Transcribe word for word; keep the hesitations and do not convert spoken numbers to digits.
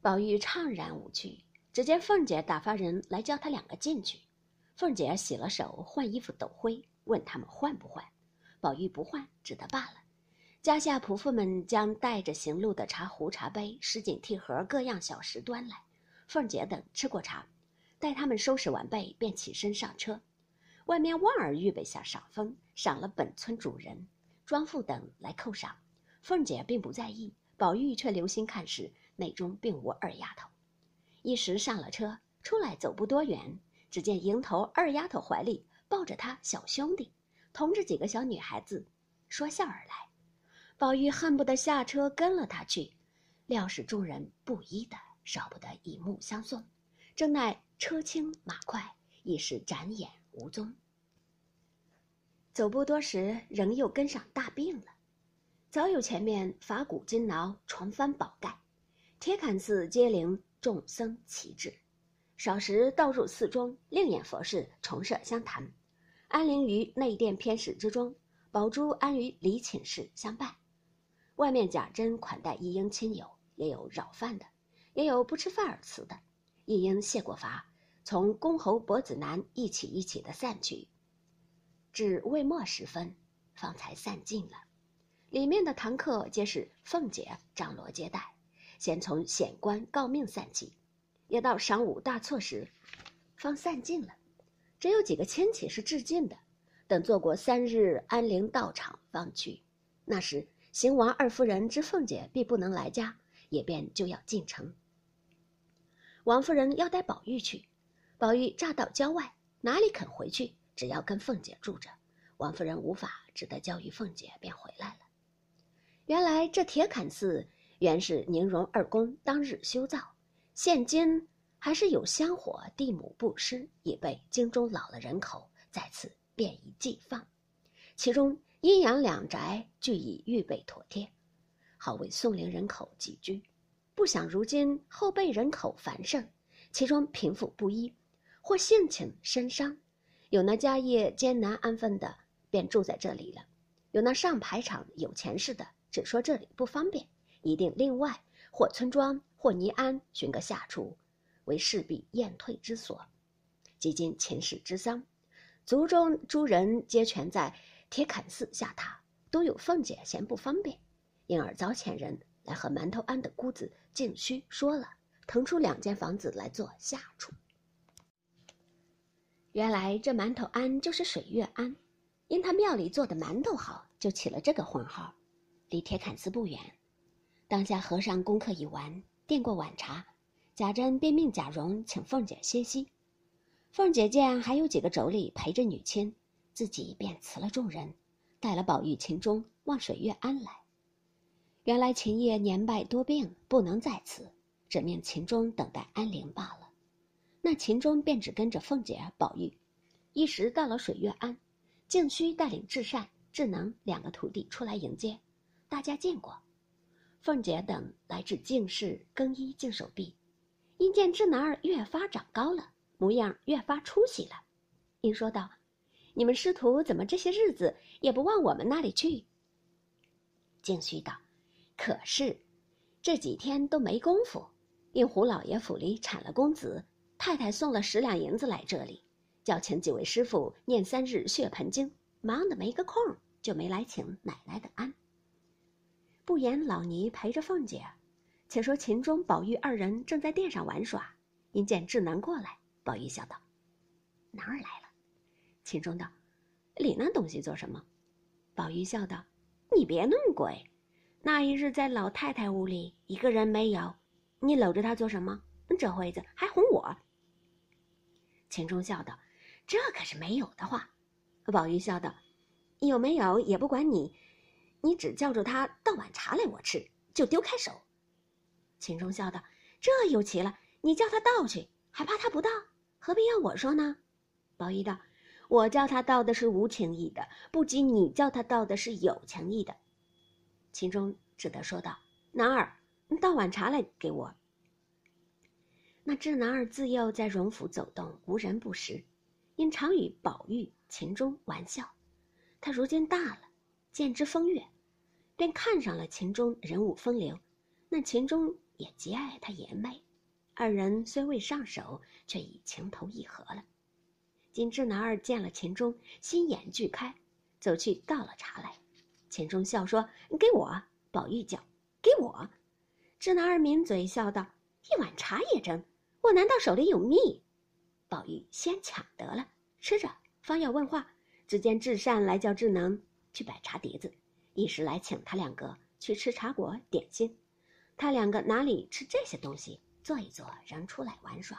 宝玉怅然无趣，只见凤姐打发人来叫他两个进去。凤姐洗了手，换衣服抖灰，问他们换不换。宝玉不换，只得罢了。家下仆妇们将带着行路的茶壶、茶杯、什锦屉盒各样小食端来，凤姐等吃过茶，待他们收拾完备，便起身上车。外面旺儿预备下赏风，赏了本村主人、庄妇等来扣赏。凤姐并不在意，宝玉却留心看时，内中并无二丫头。一时上了车，出来走不多远，只见迎头二丫头怀里抱着她小兄弟，同着几个小女孩子说笑而来。宝玉恨不得下车跟了她去，料使众人不依的，少不得以目相送。正奈车轻马快，一时展眼无踪。走不多时，仍又跟上大病了。早有前面法鼓金挠，重翻宝盖，铁槛寺接灵众僧齐至。少时到入寺中，另演佛事，重设相谈。安陵于内殿偏室之中，宝珠安于礼寝室相伴。外面贾珍款待一应亲友，也有扰饭的，也有不吃饭而辞的。一应谢过罚，从公侯伯子男一起一起的散去，至未末时分，方才散尽了。里面的堂客皆是凤姐张罗接待，先从显官诰命散起，也到晌午大错时，方散尽了。只有几个亲戚是致敬的，等做过三日安陵道场方去。那时邢王二夫人知凤姐必不能来家，也便就要进城。王夫人要带宝玉去，宝玉乍到郊外，哪里肯回去，只要跟凤姐住着。王夫人无法，只得交于凤姐，便回来了。原来这铁槛寺原是宁荣二公当日修造，现今还是有香火地母布施，以备京中老了人口在此便宜寄放。其中阴阳两宅俱已预备妥帖，好为宋陵人口集居。不想如今后辈人口繁盛，其中贫富不一，或性情身伤，有那家业艰难安分的，便住在这里了；有那上排场有钱似的，只说这里不方便，一定另外或村庄或尼庵寻个下处，为势必宴退之所。即今秦氏之丧，族中诸人皆全在铁槛寺下榻，都有凤姐嫌不方便，因而早遣人来和馒头庵的姑子径须说了，腾出两间房子来做下处。原来这馒头庵就是水月庵，因他庙里做的馒头好，就起了这个混号。离铁槛寺不远，当下和尚功课已完，垫过晚茶，贾珍便命贾蓉请凤姐歇息。凤姐见还有几个妯娌陪着女亲，自己便辞了众人，带了宝玉、秦钟往水月庵来。原来秦业年迈多病，不能在此，只命秦钟等待安陵罢了。那秦钟便只跟着凤姐、宝玉，一时到了水月庵，径须带领智善、智能两个徒弟出来迎接，大家见过。凤姐等来至净室更衣净手臂，因见智男儿越发长高了，模样越发出息了，因说道：“你们师徒怎么这些日子也不往我们那里去？”径须道：“可是这几天都没功夫，因胡老爷府里产了公子，太太送了十两银子来这里，叫请几位师傅念三日血盆经，忙得没个空，就没来请奶奶的安。”不言老尼陪着凤姐，且说秦钟、宝玉二人正在殿上玩耍，因见智男过来，宝玉笑道：“男儿来了。”秦钟道：“理那东西做什么？”宝玉笑道：“你别那么鬼，那一日在老太太屋里一个人没有，你搂着她做什么？这会子还哄我。”秦钟笑道：“这可是没有的话。”宝玉笑道：“有没有也不管你，你只叫住她倒碗茶来我吃，就丢开手。”秦钟笑道：“这又奇了，你叫她倒去，还怕她不倒？何必要我说呢？”宝玉道：“我叫她倒的是无情义的，不及你叫她倒的是有情义的。”秦钟只得说道：“男儿，你倒碗茶来给我。”那智男儿自幼在荣府走动，无人不识，因常与宝玉、秦钟玩笑。他如今大了，见之风月，便看上了秦钟人物风流。那秦钟也极爱他爷妹，二人虽未上手，却已情投意合了。金枝男儿见了秦钟，心眼俱开，走去倒了茶来。秦钟笑说：“给我。”宝玉叫：“给我。”枝男儿抿嘴笑道：“一碗茶也争，我难道手里有蜜？”宝玉先抢得了，吃着方要问话，只见智善来叫智能去摆茶碟子，一时来请他两个去吃茶果点心。他两个哪里吃这些东西，坐一坐仍出来玩耍。